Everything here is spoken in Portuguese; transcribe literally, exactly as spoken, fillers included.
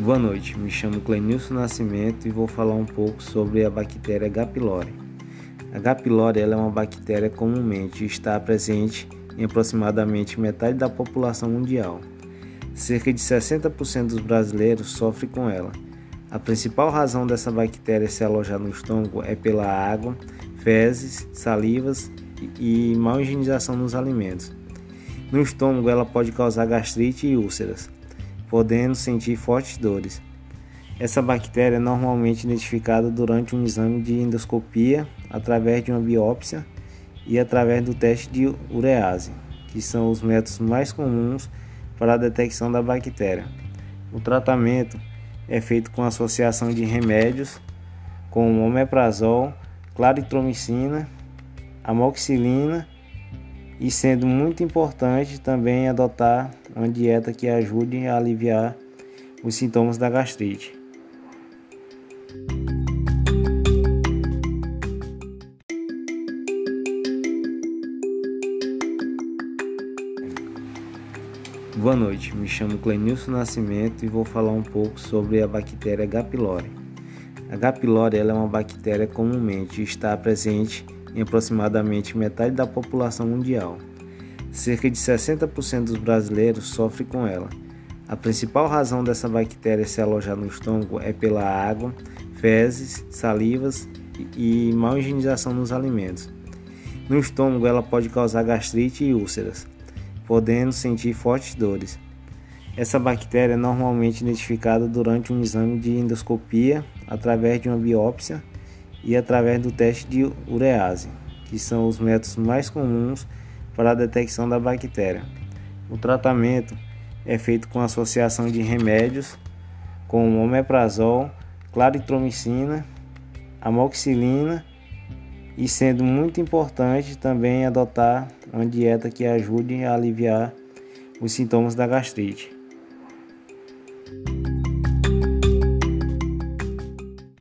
Boa noite, me chamo Clenilson Nascimento e vou falar um pouco sobre a bactéria H. pylori. A H. pylori ela é uma bactéria comumente está presente em aproximadamente metade da população mundial. Cerca de sessenta por cento dos brasileiros sofrem com ela. A principal razão dessa bactéria se alojar no estômago é pela água, fezes, salivas e má higienização nos alimentos. No estômago ela pode causar gastrite e úlceras, podendo sentir fortes dores. Essa bactéria é normalmente identificada durante um exame de endoscopia, através de uma biópsia e através do teste de urease, que são os métodos mais comuns para a detecção da bactéria. O tratamento é feito com associação de remédios como omeprazol, claritromicina, amoxicilina e, sendo muito importante, também adotar uma dieta que ajude a aliviar os sintomas da gastrite. Boa noite, me chamo Clenilson Nascimento e vou falar um pouco sobre a bactéria H. pylori. A H. pylori ela é uma bactéria comumente está presente em aproximadamente metade da população mundial. Cerca de sessenta por cento dos brasileiros sofrem com ela. A principal razão dessa bactéria se alojar no estômago é pela água, fezes, salivas e má higienização nos alimentos. No estômago ela pode causar gastrite e úlceras, podendo sentir fortes dores. Essa bactéria é normalmente identificada durante um exame de endoscopia, através de uma biópsia e através do teste de urease, que são os métodos mais comuns para a detecção da bactéria. O tratamento é feito com associação de remédios como omeprazol, claritromicina, amoxicilina e, sendo muito importante, também adotar uma dieta que ajude a aliviar os sintomas da gastrite.